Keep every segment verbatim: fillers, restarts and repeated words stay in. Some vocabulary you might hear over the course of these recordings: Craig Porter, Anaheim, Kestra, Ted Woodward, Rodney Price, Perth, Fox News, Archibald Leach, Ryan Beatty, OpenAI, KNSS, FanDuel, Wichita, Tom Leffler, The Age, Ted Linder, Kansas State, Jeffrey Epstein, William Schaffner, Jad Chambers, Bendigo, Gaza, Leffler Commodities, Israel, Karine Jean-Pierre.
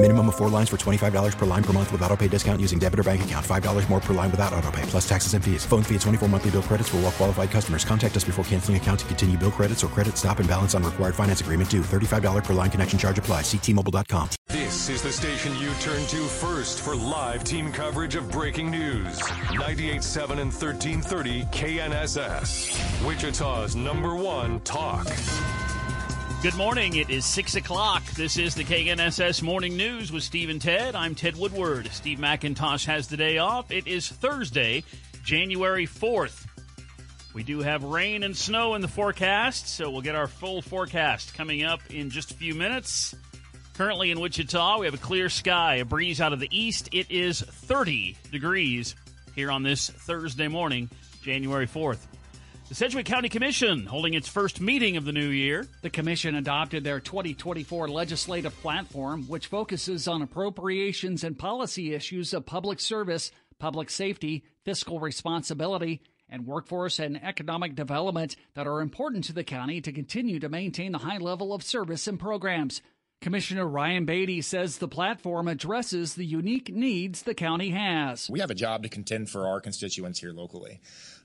Minimum of four lines for twenty-five dollars per line per month with autopay discount using debit or bank account. five dollars more per line without autopay, plus taxes and fees. Phone fee at twenty-four monthly bill credits for well qualified customers. Contact us before canceling account to continue bill credits or credit stop and balance on required finance agreement due. thirty-five dollars per line connection charge applies. See T Mobile dot com. This is the station you turn to first for live team coverage of breaking news. ninety-eight point seven and thirteen thirty K N S S. Wichita's number one talk. Good morning. It is six o'clock. This is the K N S S Morning News with Steve and Ted. I'm Ted Woodward. Steve McIntosh has the day off. It is Thursday, January fourth. We do have rain and snow in the forecast, so we'll get our full forecast coming up in just a few minutes. Currently in Wichita, we have a clear sky, a breeze out of the east. It is thirty degrees here on this Thursday morning, January fourth. The Sedgwick County Commission holding its first meeting of the new year. The commission adopted their twenty twenty-four legislative platform, which focuses on appropriations and policy issues of public service, public safety, fiscal responsibility, and workforce and economic development that are important to the county to continue to maintain the high level of service and programs. Commissioner Ryan Beatty says the platform addresses the unique needs the county has. We have a job to contend for our constituents here locally.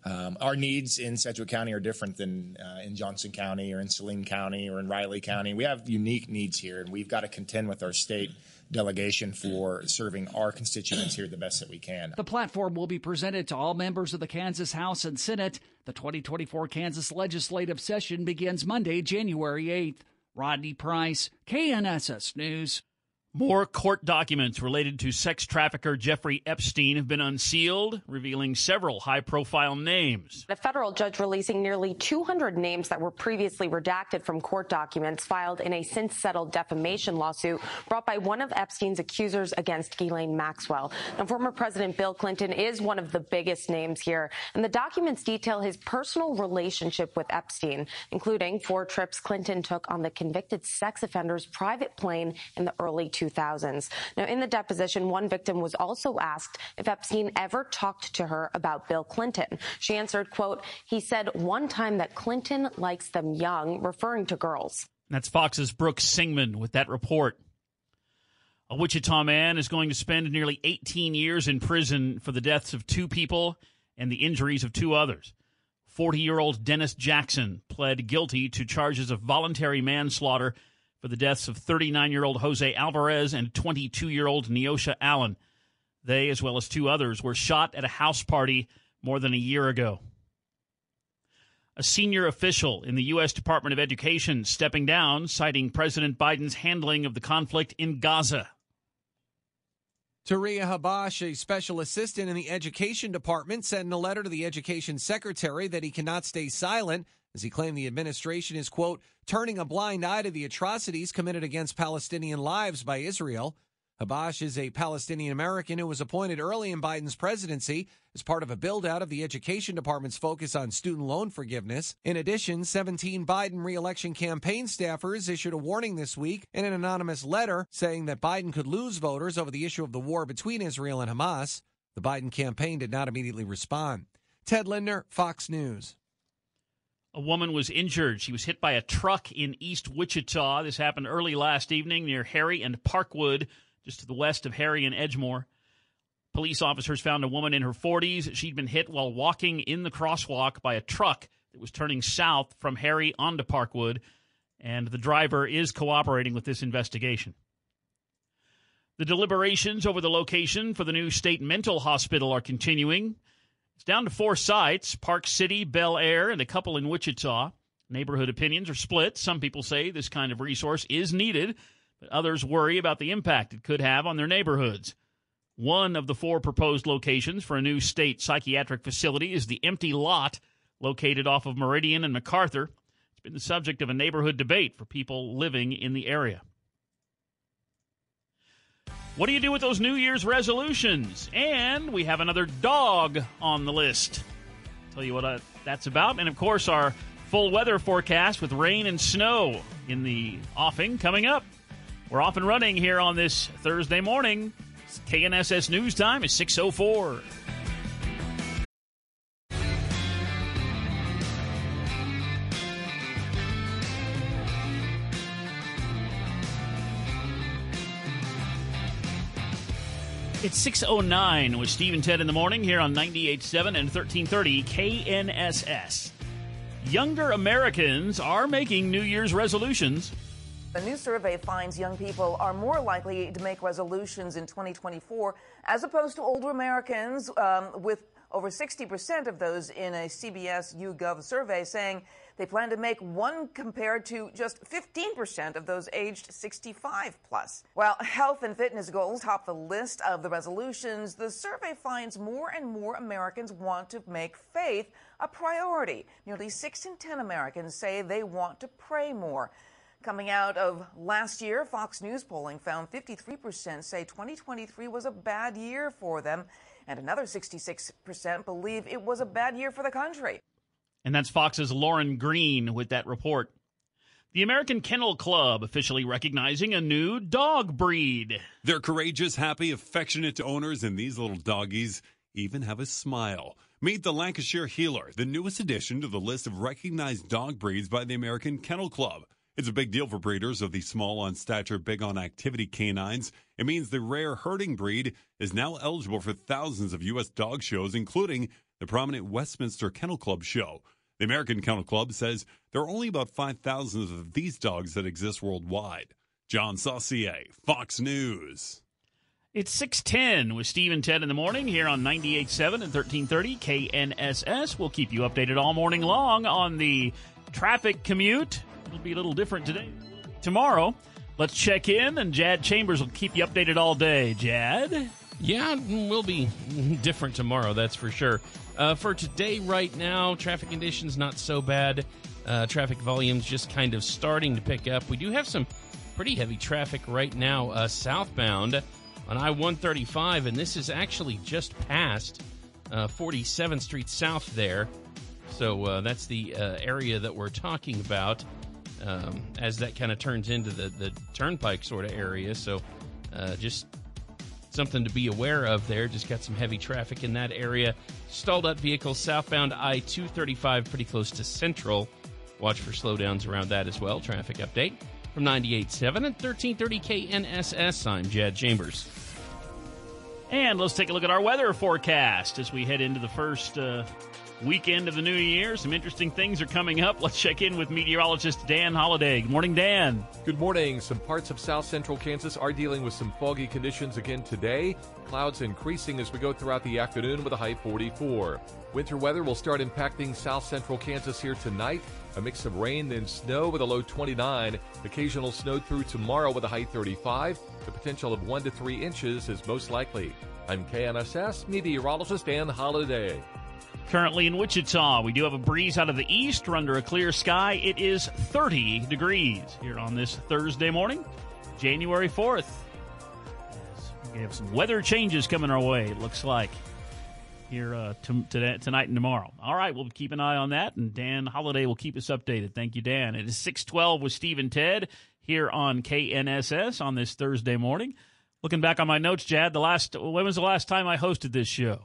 Um, our needs in Sedgwick County are different than uh, in Johnson County or in Saline County or in Riley County. We have unique needs here, and we've got to contend with our state delegation for serving our constituents here the best that we can. The platform will be presented to all members of the Kansas House and Senate. The twenty twenty-four Kansas legislative session begins Monday, January eighth. Rodney Price, K N S S News. More court documents related to sex trafficker Jeffrey Epstein have been unsealed, revealing several high-profile names. The federal judge releasing nearly two hundred names that were previously redacted from court documents filed in a since-settled defamation lawsuit brought by one of Epstein's accusers against Ghislaine Maxwell. Now, former President Bill Clinton is one of the biggest names here, and the documents detail his personal relationship with Epstein, including four trips Clinton took on the convicted sex offender's private plane in the early two thousands. Now, in the deposition, one victim was also asked if Epstein ever talked to her about Bill Clinton. She answered, quote, "He said one time that Clinton likes them young," referring to girls. That's Fox's Brooke Singman with that report. A Wichita man is going to spend nearly eighteen years in prison for the deaths of two people and the injuries of two others. forty-year-old Dennis Jackson pled guilty to charges of voluntary manslaughter for the deaths of thirty-nine-year-old Jose Alvarez and twenty-two-year-old Neosha Allen. They, as well as two others, were shot at a house party more than a year ago. A senior official in the U S Department of Education stepping down, citing President Biden's handling of the conflict in Gaza. Taria Habash, a special assistant in the Education Department, sent in a letter to the Education Secretary that he cannot stay silent, as he claimed the administration is, quote, turning a blind eye to the atrocities committed against Palestinian lives by Israel. Habash is a Palestinian-American who was appointed early in Biden's presidency as part of a build-out of the Education Department's focus on student loan forgiveness. In addition, seventeen Biden re-election campaign staffers issued a warning this week in an anonymous letter saying that Biden could lose voters over the issue of the war between Israel and Hamas. The Biden campaign did not immediately respond. Ted Linder, Fox News. A woman was injured. She was hit by a truck in East Wichita. This happened early last evening near Harry and Parkwood, just to the west of Harry and Edgemore. Police officers found a woman in her forties. She'd been hit while walking in the crosswalk by a truck that was turning south from Harry onto Parkwood, and the driver is cooperating with this investigation. The deliberations over the location for the new state mental hospital are continuing. It's down to four sites: Park City, Bel Air, and a couple in Wichita. Neighborhood opinions are split. Some people say this kind of resource is needed but others worry about the impact it could have on their neighborhoods. One of the four proposed locations for a new state psychiatric facility is the empty lot located off of Meridian and MacArthur. It's been the subject of a neighborhood debate for people living in the area. What do you do with those New Year's resolutions? And we have another dog on the list. I'll tell you what uh, that's about. And, of course, our full weather forecast with rain and snow in the offing coming up. We're off and running here on this Thursday morning. K N S S News Time is six oh four. It's six oh nine with Steve and Ted in the morning here on ninety-eight point seven and thirteen thirty K N S S. Younger Americans are making New Year's resolutions. A new survey finds young people are more likely to make resolutions in twenty twenty-four as opposed to older Americans, um, with over sixty percent of those in a C B S YouGov survey saying they plan to make one compared to just fifteen percent of those aged sixty-five plus. While health and fitness goals top the list of the resolutions, the survey finds more and more Americans want to make faith a priority. Nearly six in ten Americans say they want to pray more. Coming out of last year, Fox News polling found fifty-three percent say twenty twenty-three was a bad year for them, and another sixty-six percent believe it was a bad year for the country. And that's Fox's Lauren Green with that report. The American Kennel Club officially recognizing a new dog breed. They're courageous, happy, affectionate to owners, and these little doggies even have a smile. Meet the Lancashire Heeler, the newest addition to the list of recognized dog breeds by the American Kennel Club. It's a big deal for breeders of the small on stature, big on activity canines. It means the rare herding breed is now eligible for thousands of U S dog shows, including the prominent Westminster Kennel Club show. The American Kennel Club says there are only about five thousand of these dogs that exist worldwide. John Saucier, Fox News. It's six ten with Steve and Ted in the morning here on ninety-eight point seven and thirteen thirty K N S S. We'll keep you updated all morning long on the traffic commute. It'll be a little different today. Tomorrow, let's check in, and Jad Chambers will keep you updated all day. Jad? Yeah, we'll be different tomorrow, that's for sure. Uh, for today, right now, traffic conditions not so bad. Uh, traffic volumes just kind of starting to pick up. We do have some pretty heavy traffic right now uh, southbound on I one thirty-five, and this is actually just past uh, forty-seventh Street South there. So uh, that's the uh, area that we're talking about. Um, as that kind of turns into the, the turnpike sort of area. So uh, just something to be aware of there. Just got some heavy traffic in that area. Stalled up vehicles southbound I two thirty-five pretty close to Central. Watch for slowdowns around that as well. Traffic update from ninety-eight point seven and thirteen thirty K N S S. I'm Jad Chambers. And let's take a look at our weather forecast as we head into the first... Uh weekend of the new year. Some interesting things are coming up. Let's check in with meteorologist Dan Holliday. Good morning, Dan. Good morning. Some parts of south central Kansas are dealing with some foggy conditions again today. Clouds increasing as we go throughout the afternoon with a high forty-four. Winter weather will start impacting south central Kansas here tonight. A mix of rain and snow with a low twenty-nine. Occasional snow through tomorrow with a high thirty-five. The potential of one to three inches is most likely. I'm K N S S meteorologist Dan Holliday. Currently in Wichita, we do have a breeze out of the east. We're under a clear sky. It is thirty degrees here on this Thursday morning, January fourth. We have some weather changes coming our way, it looks like, here uh, t- today, tonight and tomorrow. All right, we'll keep an eye on that, and Dan Holliday will keep us updated. Thank you, Dan. It is six twelve with Steve and Ted here on K N S S on this Thursday morning. Looking back on my notes, Jad, the last when was the last time I hosted this show?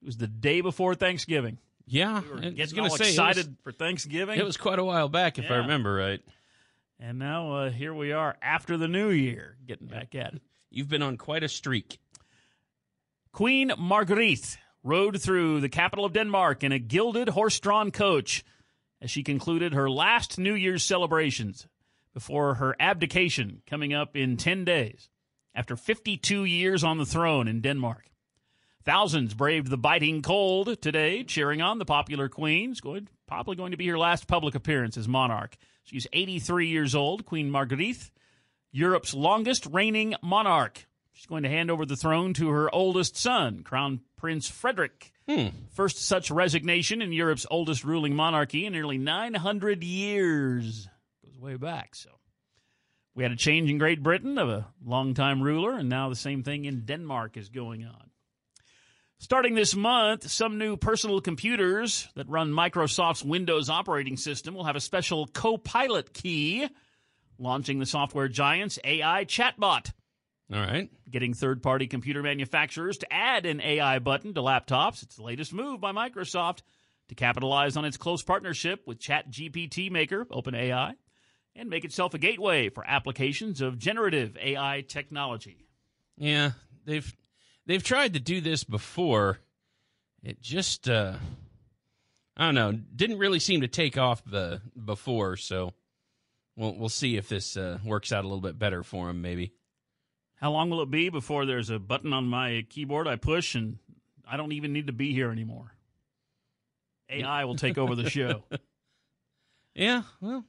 It was the day before Thanksgiving. Yeah. We were all say, excited was, for Thanksgiving. It was quite a while back, if yeah. I remember right. And now uh, here we are after the new year, getting back at it. You've been on quite a streak. Queen Marguerite rode through the capital of Denmark in a gilded horse-drawn coach as she concluded her last New Year's celebrations before her abdication coming up in ten days after fifty-two years on the throne in Denmark. Thousands braved the biting cold today, cheering on the popular queen. It's going, probably going to be her last public appearance as monarch. She's eighty-three years old, Queen Marguerite, Europe's longest reigning monarch. She's going to hand over the throne to her oldest son, Crown Prince Frederick. Hmm. First such resignation in Europe's oldest ruling monarchy in nearly nine hundred years. Goes way back, so. We had a change in Great Britain of a longtime ruler, and now the same thing in Denmark is going on. Starting this month, some new personal computers that run Microsoft's Windows operating system will have a special co-pilot key, launching the software giant's A I chatbot. All right. Getting third-party computer manufacturers to add an A I button to laptops. It's the latest move by Microsoft to capitalize on its close partnership with ChatGPT maker OpenAI and make itself a gateway for applications of generative A I technology. Yeah, they've they've tried to do this before. It just, uh, I don't know, didn't really seem to take off the before, so we'll, we'll see if this uh, works out a little bit better for them, maybe. How long will it be before there's a button on my keyboard I push and I don't even need to be here anymore? A I will take over the show. Yeah, well.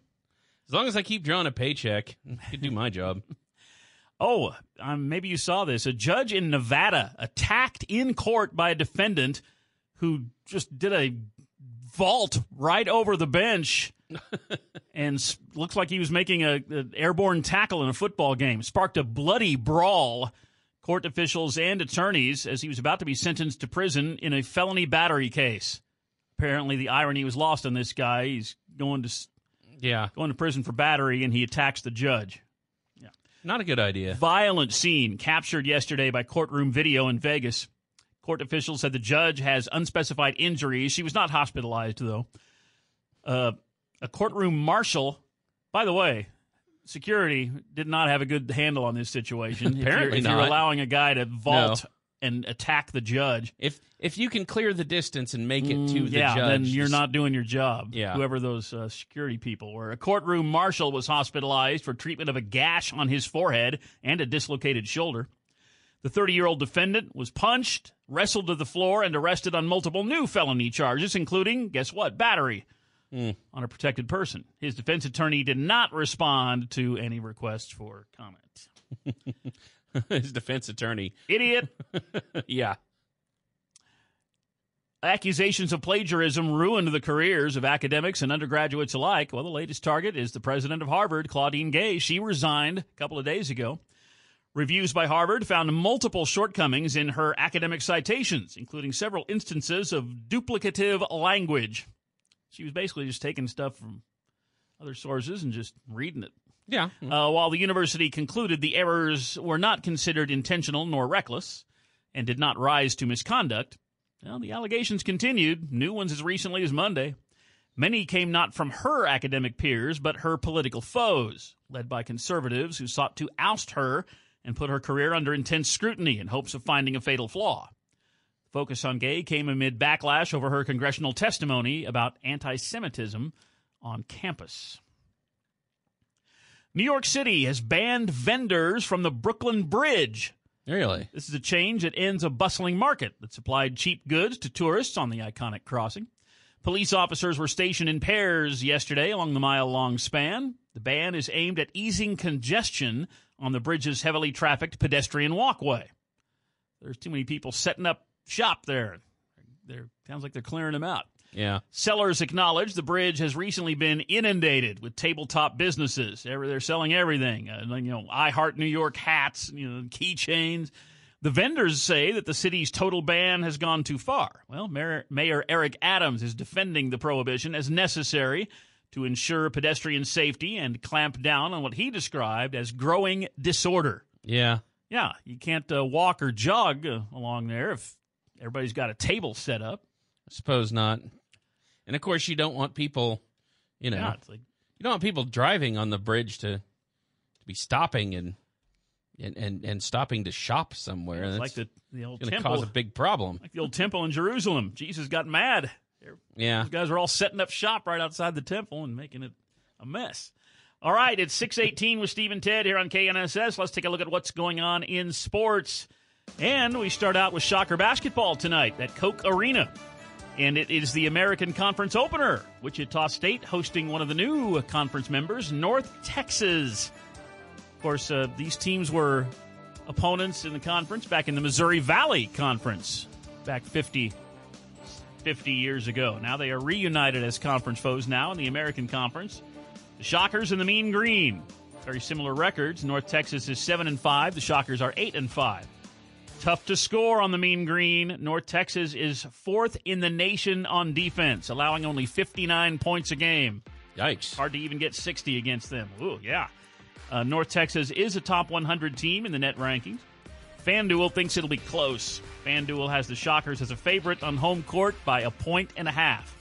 As long as I keep drawing a paycheck, I can do my job. Oh, um, maybe you saw this. A judge in Nevada attacked in court by a defendant who just did a vault right over the bench and looks like he was making a, an airborne tackle in a football game. Sparked a bloody brawl. Court officials and attorneys as he was about to be sentenced to prison in a felony battery case. Apparently the irony was lost on this guy. He's going to... Yeah. Going to prison for battery, and he attacks the judge. Yeah. Not a good idea. Violent scene captured yesterday by courtroom video in Vegas. Court officials said the judge has unspecified injuries. She was not hospitalized, though. Uh, a courtroom marshal, by the way, security did not have a good handle on this situation. Apparently if you're, if you're allowing a guy to vault no. and attack the judge. If if you can clear the distance and make it to the yeah, judge. Yeah, then you're not doing your job, yeah. whoever those uh, security people were. A courtroom marshal was hospitalized for treatment of a gash on his forehead and a dislocated shoulder. The thirty-year-old defendant was punched, wrestled to the floor, and arrested on multiple new felony charges, including, guess what, battery mm. on a protected person. His defense attorney did not respond to any requests for comment. His defense attorney. Idiot. Yeah. Accusations of plagiarism ruined the careers of academics and undergraduates alike. Well, the latest target is the president of Harvard, Claudine Gay. She resigned a couple of days ago. Reviews by Harvard found multiple shortcomings in her academic citations, including several instances of duplicative language. She was basically just taking stuff from other sources and just reading it. Yeah. Uh, while the university concluded the errors were not considered intentional nor reckless and did not rise to misconduct, well, the allegations continued, new ones as recently as Monday. Many came not from her academic peers, but her political foes, led by conservatives who sought to oust her and put her career under intense scrutiny in hopes of finding a fatal flaw. Focus on Gay came amid backlash over her congressional testimony about anti-Semitism on campus. New York City has banned vendors from the Brooklyn Bridge. Really? This is a change that ends a bustling market that supplied cheap goods to tourists on the iconic crossing. Police officers were stationed in pairs yesterday along the mile-long span. The ban is aimed at easing congestion on the bridge's heavily trafficked pedestrian walkway. There's too many people setting up shop there. They're, sounds like they're clearing them out. Yeah. Sellers acknowledge the bridge has recently been inundated with tabletop businesses. They're selling everything. Uh, you know, I Heart New York hats, you know, keychains. The vendors say that the city's total ban has gone too far. Well, Mayor, Mayor Eric Adams is defending the prohibition as necessary to ensure pedestrian safety and clamp down on what he described as growing disorder. Yeah. Yeah. You can't uh, walk or jog uh, along there if everybody's got a table set up. I suppose not. And, of course, you don't want people, you know, yeah, like, you don't want people driving on the bridge to, to be stopping and and, and and stopping to shop somewhere. It's like the, the old temple. It's going to cause a big problem. Like the old temple in Jerusalem. Jesus got mad. Yeah. Those guys were all setting up shop right outside the temple and making it a mess. All right, it's six eighteen with Steve and Ted here on K N S S. Let's take a look at what's going on in sports. And we start out with Shocker basketball tonight at Koch Arena. And it is the American Conference opener, Wichita State hosting one of the new conference members, North Texas. Of course, uh, these teams were opponents in the conference back in the Missouri Valley Conference back fifty, fifty years ago. Now they are reunited as conference foes now in the American Conference. The Shockers and the Mean Green, very similar records. North Texas is seven and five. The Shockers are eight and five. Tough to score on the Mean Green. North Texas is fourth in the nation on defense, allowing only fifty-nine points a game. Yikes. Hard to even get sixty against them. Ooh, yeah. Uh, North Texas is a top one hundred team in the net rankings. FanDuel thinks it'll be close. FanDuel has the Shockers as a favorite on home court by a point and a half.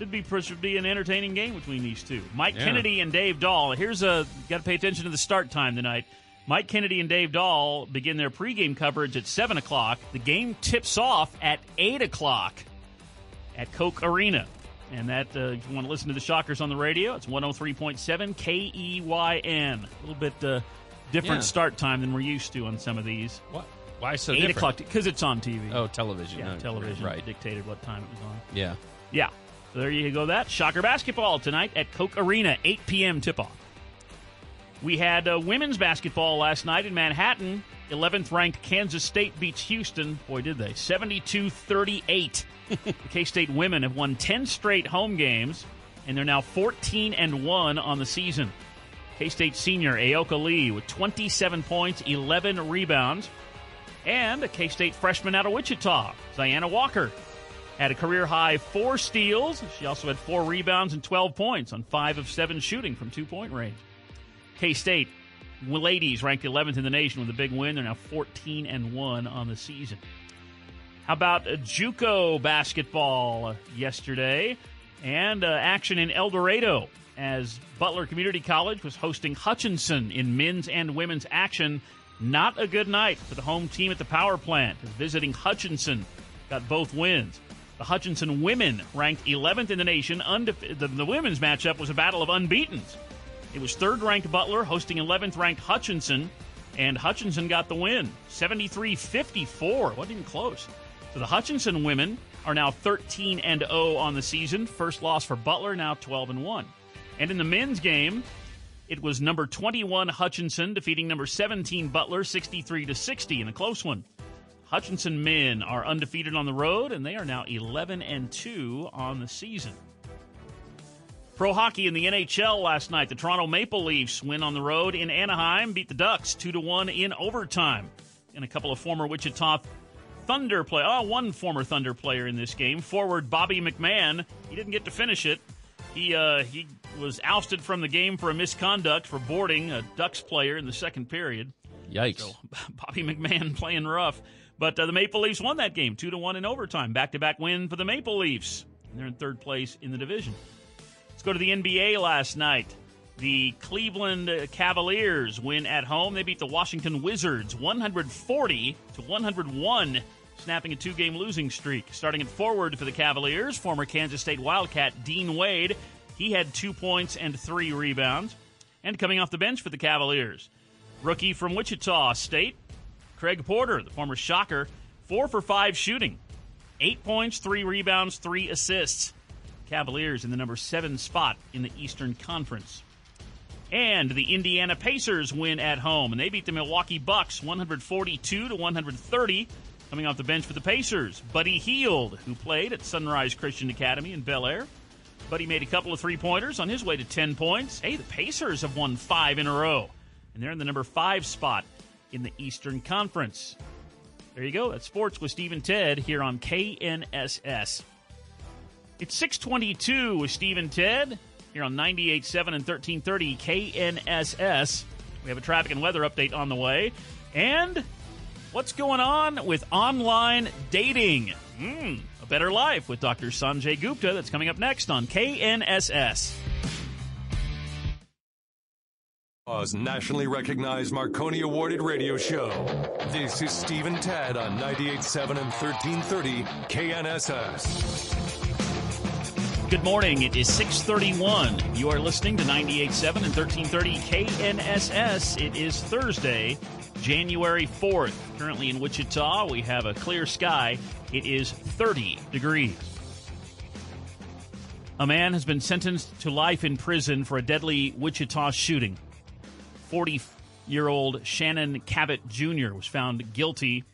Should be, should be an entertaining game between these two. Mike yeah. Kennedy and Dave Dahl. Here's a, got to pay attention to the start time tonight. Mike Kennedy and Dave Dahl begin their pregame coverage at seven o'clock. The game tips off at eight o'clock at Koch Arena. And that, uh, if you want to listen to the Shockers on the radio, it's one oh three point seven K E Y N. A little bit uh, different yeah. start time than we're used to on some of these. What? Why so eight different? eight o'clock, because it's on T V. Oh, television. Yeah, no, television right. dictated what time it was on. Yeah. Yeah. So there you go, that. Shocker basketball tonight at Koch Arena, eight p.m. tip-off. We had uh, women's basketball last night in Manhattan. eleventh-ranked Kansas State beats Houston. Boy, did they. seventy-two thirty-eight. The K-State women have won ten straight home games, and they're now fourteen and one on the season. K-State senior Aoka Lee with twenty-seven points, eleven rebounds. And a K-State freshman out of Wichita, Zianna Walker, had a career-high four steals. She also had four rebounds and twelve points on five of seven shooting from two-point range. K-State ladies ranked eleventh in the nation with a big win. They're now fourteen and one on the season. How about JUCO basketball yesterday and uh, action in El Dorado as Butler Community College was hosting Hutchinson in men's and women's action. Not a good night for the home team at the power plant. Visiting Hutchinson got both wins. The Hutchinson women ranked eleventh in the nation. Undef- the, the women's matchup was a battle of unbeatens. It was third-ranked Butler hosting eleventh-ranked Hutchinson, and Hutchinson got the win, seventy-three fifty-four. It wasn't even close. So the Hutchinson women are now thirteen and oh on the season. First loss for Butler, now twelve and one. And in the men's game, it was number twenty-one Hutchinson defeating number seventeen Butler, sixty-three to sixty in a close one. Hutchinson men are undefeated on the road, and they are now eleven and two on the season. Pro hockey in the N H L last night. The Toronto Maple Leafs win on the road in Anaheim, beat the Ducks two to one in overtime. And a couple of former Wichita Thunder play. Oh, one former Thunder player in this game. Forward Bobby McMahon. He didn't get to finish it. He uh, he was ousted from the game for a misconduct for boarding a Ducks player in the second period. Yikes. So Bobby McMahon playing rough. But uh, the Maple Leafs won that game two to one in overtime. Back-to-back win for the Maple Leafs. And they're in third place in the division. Let's go to the N B A last night. The Cleveland Cavaliers win at home. They beat the Washington Wizards one forty to one oh one, snapping a two-game losing streak. Starting at forward for the Cavaliers, former Kansas State Wildcat Dean Wade. He had two points and three rebounds. And coming off the bench for the Cavaliers, rookie from Wichita State, Craig Porter, the former Shocker, four for five shooting. Eight points, three rebounds, three assists. Cavaliers in the number seven spot in the Eastern Conference. And the Indiana Pacers win at home, and they beat the Milwaukee Bucks one forty-two to one thirty. Coming off the bench for the Pacers, Buddy Hield, who played at Sunrise Christian Academy in Bel Air. Buddy made a couple of three-pointers on his way to ten points. Hey, the Pacers have won five in a row, and they're in the number five spot in the Eastern Conference. There you go. That's sports with Steve and Ted here on K N S S. It's six twenty-two with Steve and Ted here on ninety-eight point seven and thirteen thirty K N S S. We have a traffic and weather update on the way. And what's going on with online dating? Mm, a better life with Doctor Sanjay Gupta. That's coming up next on K N S S. Nationally recognized Marconi awarded radio show. This is Steve and Ted on ninety-eight point seven and thirteen thirty K N S S. Good morning. It is six thirty-one. You are listening to ninety-eight point seven and thirteen thirty K N S S. It is Thursday, January fourth. Currently in Wichita, we have a clear sky. It is thirty degrees. A man has been sentenced to life in prison for a deadly Wichita shooting. forty-year-old Shannon Cabot Junior was found guilty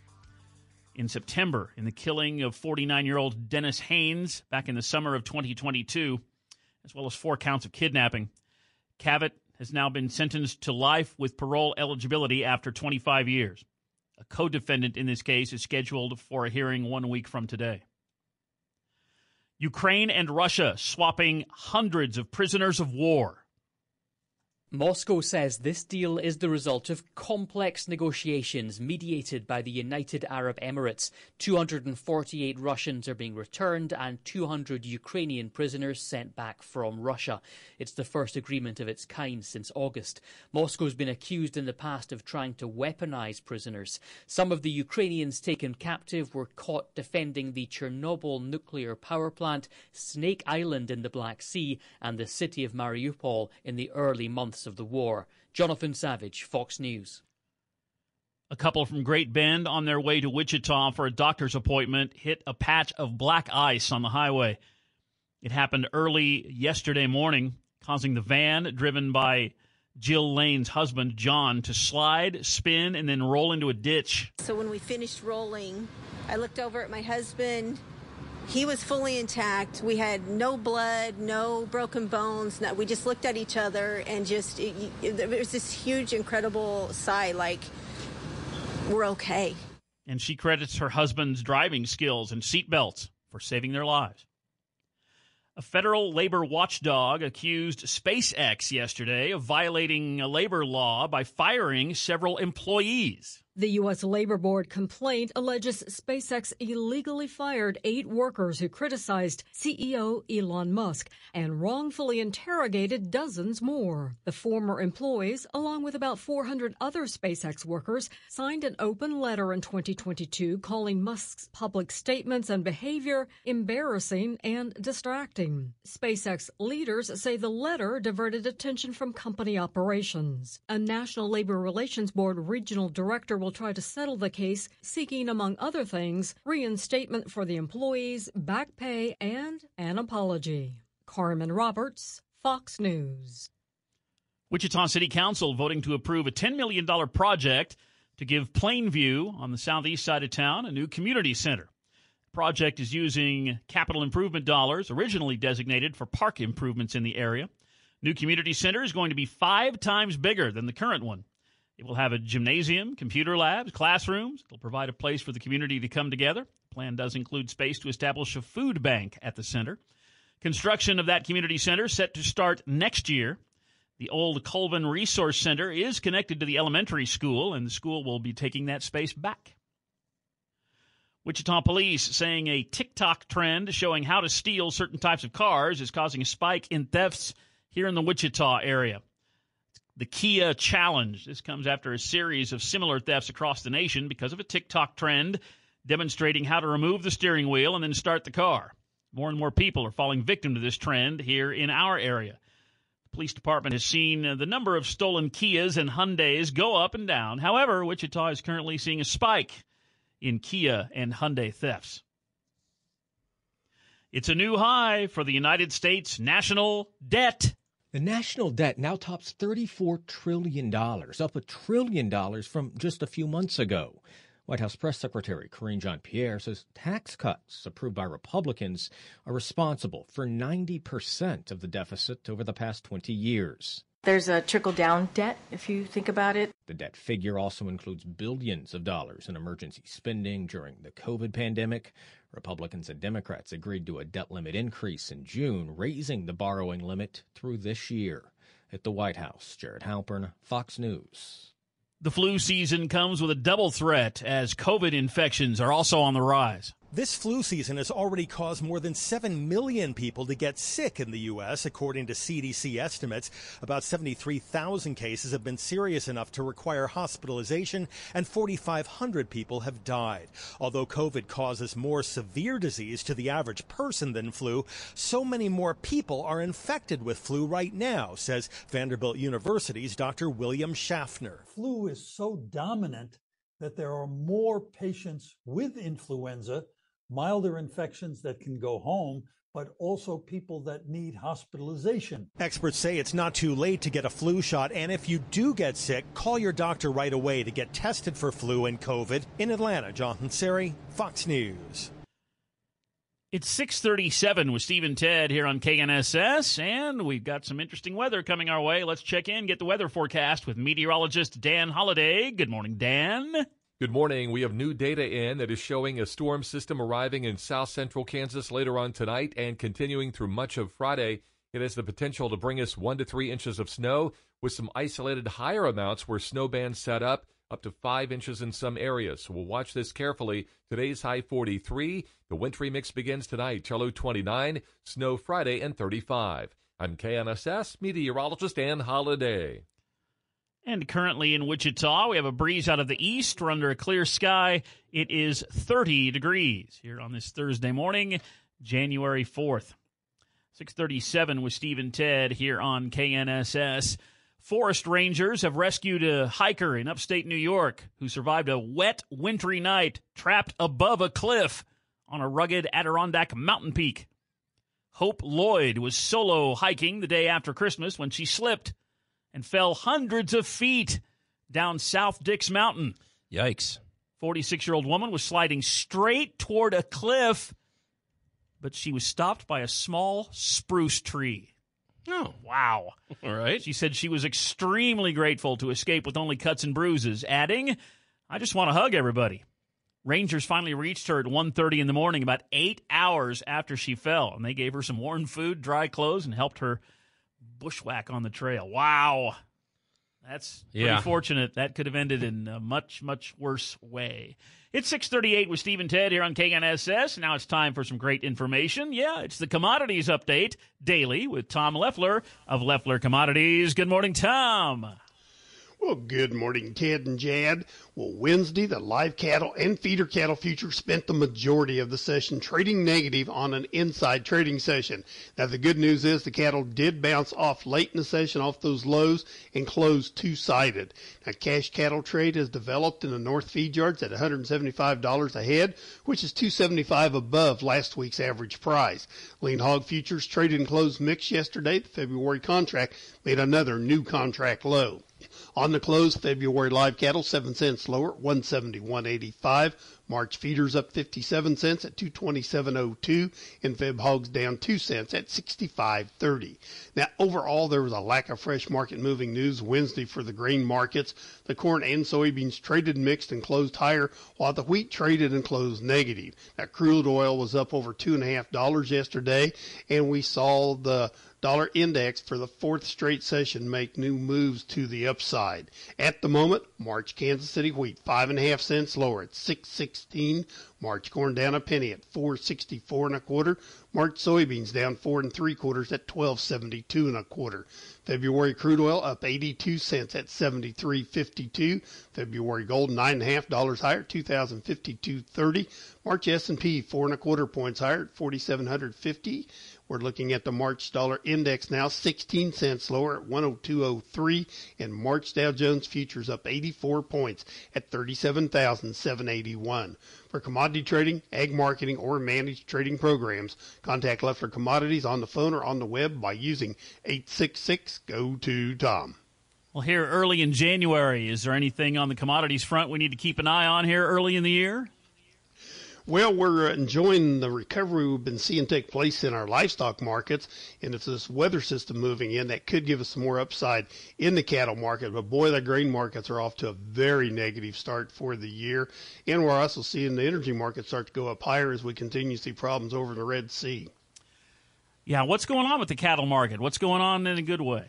in September in the killing of forty-nine-year-old Dennis Haynes back in the summer of twenty twenty-two, as well as four counts of kidnapping. Cabot has now been sentenced to life with parole eligibility after twenty-five years. A co-defendant in this case is scheduled for a hearing one week from today. Ukraine and Russia swapping hundreds of prisoners of war. Moscow says this deal is the result of complex negotiations mediated by the United Arab Emirates. two hundred forty-eight Russians are being returned and two hundred Ukrainian prisoners sent back from Russia. It's the first agreement of its kind since August. Moscow's been accused in the past of trying to weaponize prisoners. Some of the Ukrainians taken captive were caught defending the Chernobyl nuclear power plant, Snake Island in the Black Sea, and the city of Mariupol in the early months of the war. Jonathan Savage, Fox News. A couple from Great Bend on their way to Wichita for a doctor's appointment hit a patch of black ice on the highway. It happened early yesterday morning, causing the van driven by Jill Lane's husband, John, to slide, spin, and then roll into a ditch. So when we finished rolling, I looked over at my husband. He was fully intact. We had no blood, no broken bones. No, we just looked at each other and just, it, it, there was this huge, incredible sigh, like, we're okay. And she credits her husband's driving skills and seatbelts for saving their lives. A federal labor watchdog accused SpaceX yesterday of violating a labor law by firing several employees. The U S. Labor Board complaint alleges SpaceX illegally fired eight workers who criticized C E O Elon Musk and wrongfully interrogated dozens more. The former employees, along with about four hundred other SpaceX workers, signed an open letter in twenty twenty-two calling Musk's public statements and behavior embarrassing and distracting. SpaceX leaders say the letter diverted attention from company operations. A National Labor Relations Board regional director will try to settle the case, seeking, among other things, reinstatement for the employees, back pay, and an apology. Carmen Roberts, Fox News. Wichita City Council voting to approve a ten million dollars project to give Plainview on the southeast side of town a new community center. The project is using capital improvement dollars originally designated for park improvements in the area. New community center is going to be five times bigger than the current one. It will have a gymnasium, computer labs, classrooms. It will provide a place for the community to come together. The plan does include space to establish a food bank at the center. Construction of that community center set to start next year. The old Colvin Resource Center is connected to the elementary school, and the school will be taking that space back. Wichita police saying a TikTok trend showing how to steal certain types of cars is causing a spike in thefts here in the Wichita area. The Kia Challenge. This comes after a series of similar thefts across the nation because of a TikTok trend demonstrating how to remove the steering wheel and then start the car. More and more people are falling victim to this trend here in our area. The police department has seen the number of stolen Kias and Hyundais go up and down. However, Wichita is currently seeing a spike in Kia and Hyundai thefts. It's a new high for the United States national debt. The national debt now tops thirty-four trillion dollars, up a trillion dollars from just a few months ago. White House Press Secretary Karine Jean-Pierre says tax cuts approved by Republicans are responsible for ninety percent of the deficit over the past twenty years. There's a trickle-down debt, if you think about it. The debt figure also includes billions of dollars in emergency spending during the COVID pandemic. Republicans and Democrats agreed to a debt limit increase in June, raising the borrowing limit through this year. At the White House, Jared Halpern, Fox News. The flu season comes with a double threat as COVID infections are also on the rise. This flu season has already caused more than seven million people to get sick in the U S, according to C D C estimates. About seventy-three thousand cases have been serious enough to require hospitalization, and forty-five hundred people have died. Although COVID causes more severe disease to the average person than flu, so many more people are infected with flu right now, says Vanderbilt University's Doctor William Schaffner. Flu is so dominant that there are more patients with influenza, milder infections that can go home but also people that need hospitalization. Experts say it's not too late to get a flu shot, and if you do get sick, call your doctor right away to get tested for flu and COVID. In Atlanta, Jonathan Seri, Fox News. It's six thirty-seven with Steve and Ted here on K N S S, and we've got some interesting weather coming our way. Let's check in, get the weather forecast with meteorologist Dan Holliday. Good morning, Dan. Good morning. We have new data in that is showing a storm system arriving in south central Kansas later on tonight and continuing through much of Friday. It has the potential to bring us one to three inches of snow with some isolated higher amounts where snow bands set up, up to five inches in some areas. So we'll watch this carefully. Today's high forty-three. The wintry mix begins tonight. Cello twenty-nine, snow Friday and thirty-five. I'm K N S S meteorologist Dan Holliday. And currently in Wichita, we have a breeze out of the east. We're under a clear sky. It is thirty degrees here on this Thursday morning, January fourth. six thirty-seven with Steve and Ted here on K N S S. Forest rangers have rescued a hiker in upstate New York who survived a wet, wintry night trapped above a cliff on a rugged Adirondack mountain peak. Hope Lloyd was solo hiking the day after Christmas when she slipped and fell hundreds of feet down South Dix Mountain. Yikes. forty-six-year-old woman was sliding straight toward a cliff, but she was stopped by a small spruce tree. Oh, wow. All right. She said she was extremely grateful to escape with only cuts and bruises, adding, "I just want to hug everybody." Rangers finally reached her at one thirty in the morning, about eight hours after she fell, and they gave her some warm food, dry clothes, and helped her bushwhack on the trail. Wow. That's pretty yeah. fortunate. That could have ended in a much, much worse way. It's six thirty-eight with Steve and Ted here on K N S S. Now it's time for some great information. Yeah, it's the Commodities Update Daily with Tom Leffler of Leffler Commodities. Good morning, Tom. Well, good morning, Ted and Jad. Well, Wednesday, the live cattle and feeder cattle futures spent the majority of the session trading negative on an inside trading session. Now, the good news is the cattle did bounce off late in the session off those lows and closed two-sided. Now, cash cattle trade has developed in the north feed yards at one hundred seventy-five dollars a head, which is two hundred seventy-five dollars above last week's average price. Lean hog futures traded and closed mixed yesterday. The February contract made another new contract low. On the close, February live cattle, seven cents lower at one seventy-one eighty-five. March feeders up fifty-seven cents at two twenty-seven oh two. And Feb hogs down two cents at sixty-five thirty. Now, overall, there was a lack of fresh market moving news Wednesday for the grain markets. The corn and soybeans traded mixed and closed higher, while the wheat traded and closed negative. Now, crude oil was up over two point five dollars yesterday, and we saw the dollar index for the fourth straight session make new moves to the upside. At the moment, March Kansas City wheat five and a half cents lower at six sixteen. March corn down a penny at four sixty-four and a quarter. March soybeans down four and three quarters at twelve seventy-two and a quarter. February crude oil up eighty-two cents at seventy-three fifty-two. February gold nine and a half dollars higher, two thousand fifty-two thirty. March S and P four and a quarter points higher at forty-seven fifty. We're looking at the March dollar index now, sixteen cents lower at one oh two oh three, and March Dow Jones futures up eighty-four points at thirty-seven thousand seven hundred eighty-one. For commodity trading, ag marketing, or managed trading programs, contact Leffler Commodities on the phone or on the web by using eight six six, G O T O, T O M. Well, here early in January, is there anything on the commodities front we need to keep an eye on here early in the year? Well, we're enjoying the recovery we've been seeing take place in our livestock markets, and it's this weather system moving in that could give us some more upside in the cattle market. But, boy, the grain markets are off to a very negative start for the year, and we're also seeing the energy market start to go up higher as we continue to see problems over the Red Sea. Yeah, what's going on with the cattle market? What's going on in a good way?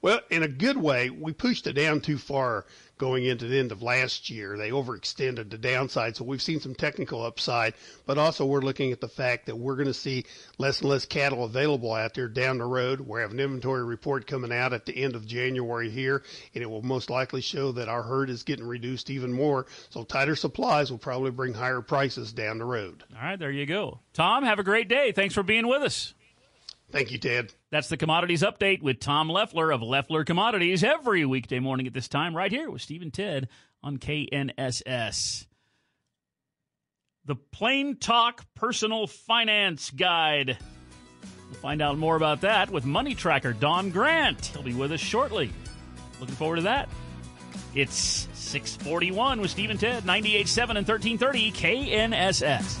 Well, in a good way, we pushed it down too far going into the end of last year. They overextended the downside, so we've seen some technical upside, but also we're looking at the fact that we're going to see less and less cattle available out there down the road. We're having an inventory report coming out at the end of January here, and it will most likely show that our herd is getting reduced even more, so tighter supplies will probably bring higher prices down the road. All right, there you go. Tom, have a great day. Thanks for being with us. Thank you, Ted. That's the Commodities Update with Tom Leffler of Leffler Commodities every weekday morning at this time right here with Steve and Ted on K N S S. the Plain Talk Personal Finance Guide. We'll find out more about that with money tracker Don Grant. He'll be with us shortly. Looking forward to that. It's six forty-one with Steve and Ted, ninety-eight point seven and thirteen thirty K N S S.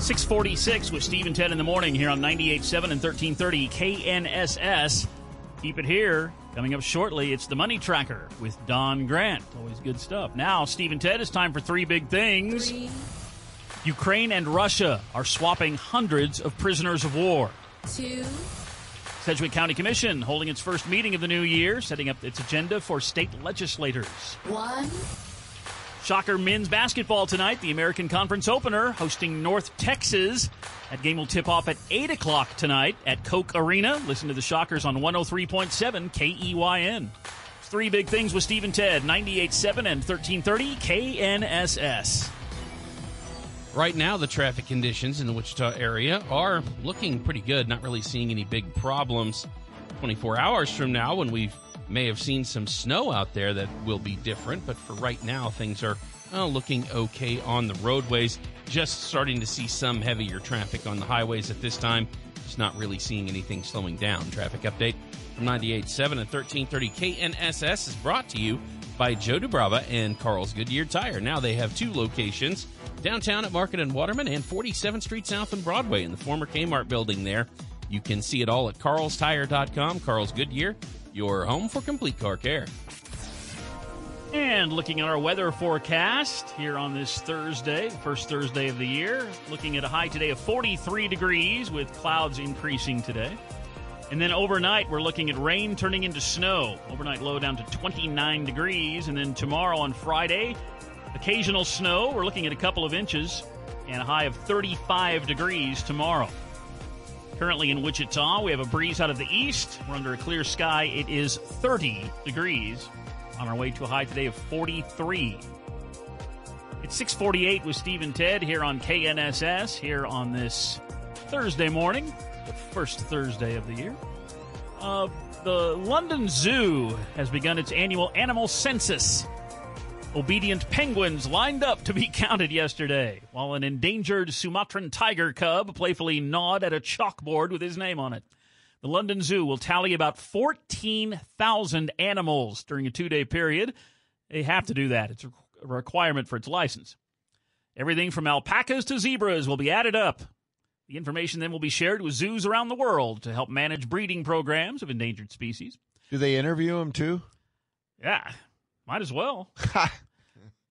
six forty-six with Steve and Ted in the morning here on ninety-eight point seven and thirteen thirty K N S S. Keep it here. Coming up shortly, it's the Money Tracker with Don Grant. Always good stuff. Now, Steve and Ted, it's time for three big things. Three. Ukraine and Russia are swapping hundreds of prisoners of war. Two. Sedgwick County Commission holding its first meeting of the new year, setting up its agenda for state legislators. One. Shocker men's basketball tonight, the American Conference opener, hosting North Texas. That game will tip off at eight o'clock tonight at Koch Arena. Listen to the Shockers on one oh three point seven K E Y N. Three big things with Steve and Ted, ninety-eight point seven and thirteen thirty K N S S. Right now, the traffic conditions in the Wichita area are looking pretty good, not really seeing any big problems. twenty-four hours from now, when we've may have seen some snow out there, that will be different, but for right now, things are uh, looking okay on the roadways. Just starting to see some heavier traffic on the highways at this time. Just not really seeing anything slowing down. Traffic update from ninety-eight point seven and thirteen thirty K N S S is brought to you by Joe DuBrava and Carl's Goodyear Tire. Now they have two locations, downtown at Market and Waterman and forty-seventh Street South and Broadway in the former Kmart building there. You can see it all at carls tire dot com. Carl's Goodyear, your home for complete car care. And looking at our weather forecast here on this Thursday, first Thursday of the year, looking at a high today of forty-three degrees with clouds increasing today. And then overnight, we're looking at rain turning into snow. Overnight low down to twenty-nine degrees. And then tomorrow on Friday, occasional snow. We're looking at a couple of inches and a high of thirty-five degrees tomorrow. Currently in Wichita, we have a breeze out of the east. We're under a clear sky. It is thirty degrees on our way to a high today of forty-three. It's six forty-eight with Steve and Ted here on K N S S, here on this Thursday morning, the first Thursday of the year. Uh, the London Zoo has begun its annual animal census. Obedient penguins lined up to be counted yesterday, while an endangered Sumatran tiger cub playfully gnawed at a chalkboard with his name on it. The London Zoo will tally about fourteen thousand animals during a two-day period. They have to do that. It's a requirement for its license. Everything from alpacas to zebras will be added up. The information then will be shared with zoos around the world to help manage breeding programs of endangered species. Do they interview them too? Yeah. Might as well.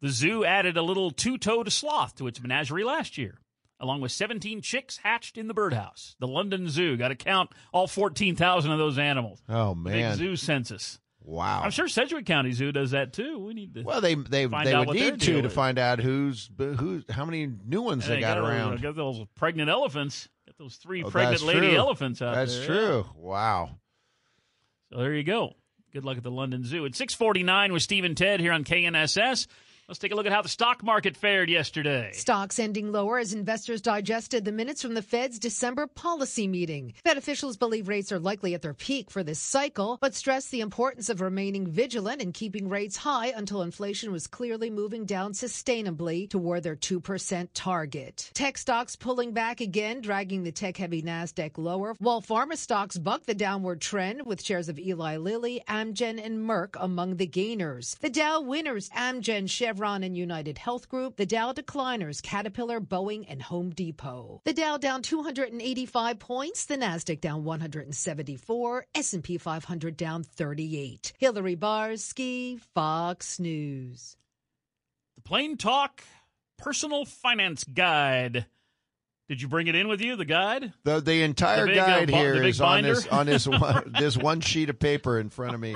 The zoo added a little two-toed sloth to its menagerie last year, along with seventeen chicks hatched in the birdhouse. The London Zoo got to count all fourteen thousand of those animals. Oh, man. Big zoo census. Wow. I'm sure Sedgwick County Zoo does that, too. We need to well, they, they, find they out would what need to to is. find out who's, who's how many new ones yeah, they, they got, got around. Those, got those pregnant elephants. Got those three oh, pregnant lady true. elephants out that's there. That's true. Yeah. Wow. So there you go. Good luck at the London Zoo. It's six forty-nine with Steve and Ted here on K N S S. Let's take a look at how the stock market fared yesterday. Stocks ending lower as investors digested the minutes from the Fed's December policy meeting. Fed officials believe rates are likely at their peak for this cycle, but stress the importance of remaining vigilant and keeping rates high until inflation was clearly moving down sustainably toward their two percent target. Tech stocks pulling back again, dragging the tech-heavy NASDAQ lower, while pharma stocks bucked the downward trend with shares of Eli Lilly, Amgen, and Merck among the gainers. The Dow winners, Amgen, Chevron, Chevron and United Health Group. The Dow decliners, Caterpillar, Boeing, and Home Depot. The Dow down two hundred eighty-five points. The NASDAQ down one hundred seventy-four. S and P five hundred down thirty-eight. Hillary Barsky, Fox News. The Plain Talk Personal Finance Guide. Did you bring it in with you, the guide? The the entire the big, guide uh, bo- here is binder. on this on this one, this one sheet of paper in front of me.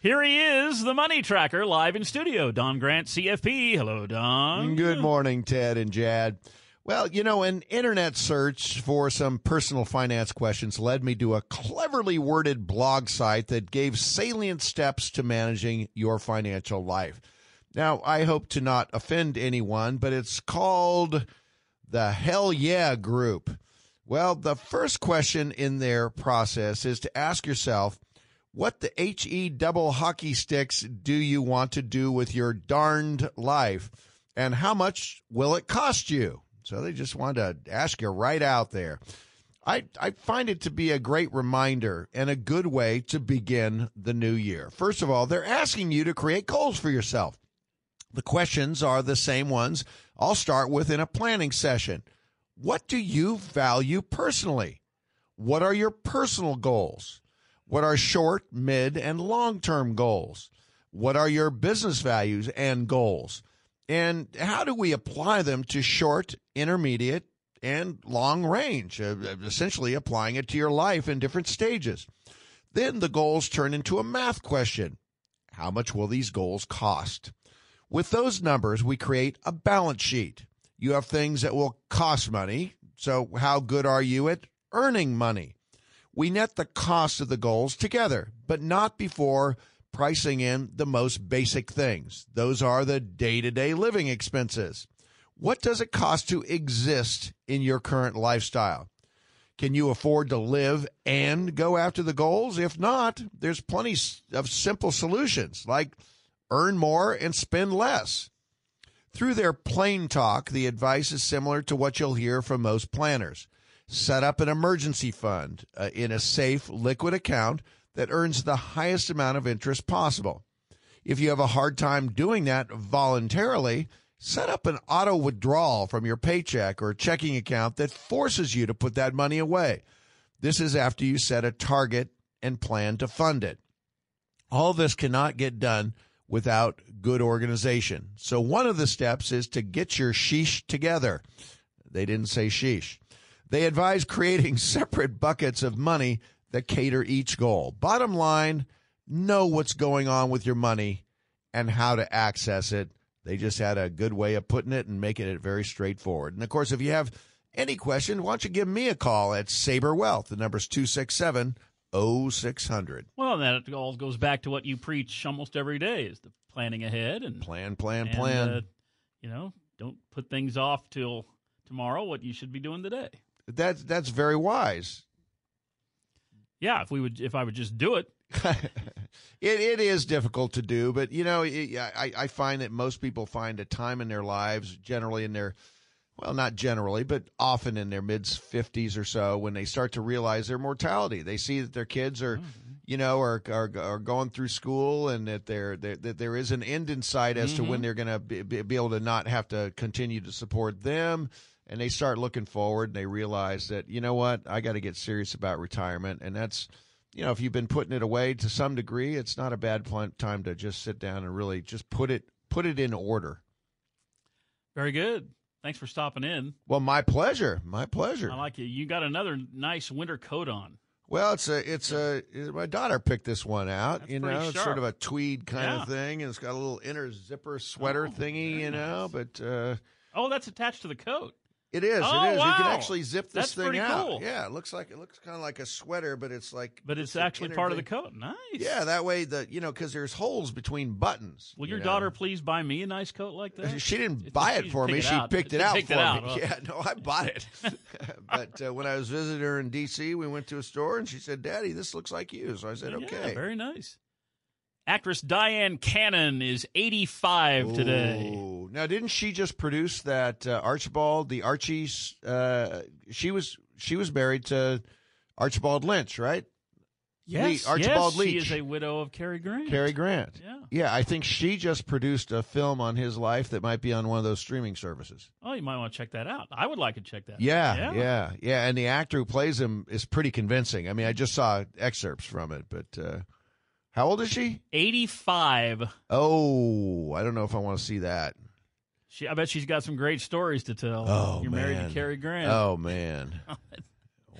Here he is, the Money Tracker, live in studio. Don Grant, C F P. Hello, Don. Good morning, Ted and Jad. Well, you know, an internet search for some personal finance questions led me to a cleverly worded blog site that gave salient steps to managing your financial life. Now, I hope to not offend anyone, but it's called The Hell Yeah Group. Well, the first question in their process is to ask yourself, what the H E double hockey sticks do you want to do with your darned life? And how much will it cost you? So they just wanted to ask you right out there. I, I find it to be a great reminder and a good way to begin the new year. First of all, they're asking you to create goals for yourself. The questions are the same ones. I'll start with in a planning session. What do you value personally? What are your personal goals? What are short, mid, and long-term goals? What are your business values and goals? And how do we apply them to short, intermediate, and long range, essentially applying it to your life in different stages? Then the goals turn into a math question. How much will these goals cost? With those numbers, we create a balance sheet. You have things that will cost money, so how good are you at earning money? We net the cost of the goals together, but not before pricing in the most basic things. Those are the day-to-day living expenses. What does it cost to exist in your current lifestyle? Can you afford to live and go after the goals? If not, there's plenty of simple solutions, like earn more and spend less. Through their plain talk, the advice is similar to what you'll hear from most planners. Set up an emergency fund uh, in a safe, liquid account that earns the highest amount of interest possible. If you have a hard time doing that voluntarily, set up an auto withdrawal from your paycheck or checking account that forces you to put that money away. This is after you set a target and plan to fund it. All this cannot get done without good organization. So one of the steps is to get your sheesh together. They didn't say sheesh. They advise creating separate buckets of money that cater each goal. Bottom line, know what's going on with your money and how to access it. They just had a good way of putting it and making it very straightforward. And, of course, if you have any question, why don't you give me a call at Saber Wealth. The number's two six seven Oh, six hundred. Well, that all goes back to what you preach almost every day, is the planning ahead. And Plan, plan, and, plan. Uh, you know, don't put things off till tomorrow, what you should be doing today. That's, that's very wise. Yeah, if we would, if I would just do it. it. It is difficult to do, but, you know, it, I, I find that most people find a time in their lives, generally in their Well, not generally, but often in their mid-fifties or so, when they start to realize their mortality. They see that their kids are, mm-hmm. you know, are, are are going through school, and that there that there is an end in sight as mm-hmm. to when they're going to be, be able to not have to continue to support them. And they start looking forward, and they realize that, you know what, I got to get serious about retirement. And that's, you know, if you've been putting it away to some degree, it's not a bad time to just sit down and really just put it put it in order. Very good. Thanks for stopping in. Well, my pleasure. My pleasure. I like you. You got another nice winter coat on. Well, it's a, it's a, my daughter picked this one out. That's you know, sharp. It's sort of a tweed kind yeah. of thing, and it's got a little inner zipper sweater oh, thingy, you nice. know, but. Uh, oh, that's attached to the coat. It is. Oh, it is. Wow. You can actually zip this That's thing pretty out. Cool. Yeah, it looks like it looks kind of like a sweater, but it's like But it's, it's actually part of the coat. Nice. Yeah, that way the you know cuz there's holes between buttons. Will you your know? daughter please buy me a nice coat like that? She didn't buy it for me. She picked it out for me. Yeah, no, I bought it. But uh, when I was visiting her in D C, we went to a store and she said, "Daddy, this looks like you." So I said, yeah, "Okay." Very nice. Actress Diane Cannon is eighty-five today. Ooh. Now, didn't she just produce that uh, Archibald, the Archies? Uh, she was she was married to Archibald Lynch, right? Yes, Le- Archibald yes. Leach. She is a widow of Cary Grant. Cary Grant. Yeah, yeah. I think she just produced a film on his life that might be on one of those streaming services. Oh, you might want to check that out. I would like to check that. Yeah, out. Yeah, yeah, yeah. And the actor who plays him is pretty convincing. I mean, I just saw excerpts from it, but. Uh, How old is she? eighty-five. Oh, I don't know if I want to see that. She, I bet she's got some great stories to tell. Oh, You're man. married to Cary Grant. Oh, man.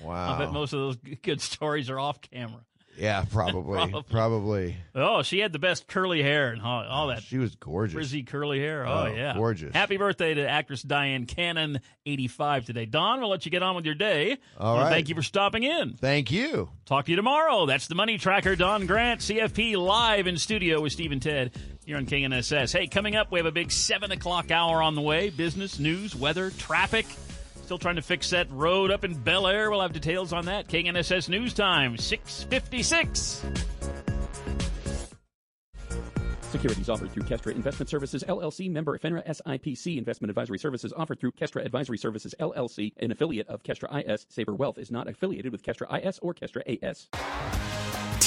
Wow. I bet most of those good stories are off camera. Yeah, probably. probably. Probably. Oh, she had the best curly hair and all, all that. She was gorgeous. Frizzy curly hair. Oh, oh, yeah. Gorgeous. Happy birthday to actress Diane Cannon, eighty-five today. Don, we'll let you get on with your day. All right. Thank you for stopping in. Thank you. Talk to you tomorrow. That's the Money Tracker. Don Grant, C F P, live in studio with Steve and Ted here on K N S S. Hey, coming up, we have a big seven o'clock hour on the way. Business, news, weather, traffic. Still trying to fix that road up in Bel Air. We'll have details on that. K N S S News Time, six fifty-six. Securities offered through Kestra Investment Services, L L C, member FINRA S I P C. Investment advisory services offered through Kestra Advisory Services, L L C, an affiliate of Kestra I S. Saber Wealth is not affiliated with Kestra I S or Kestra A S.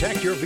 Protect your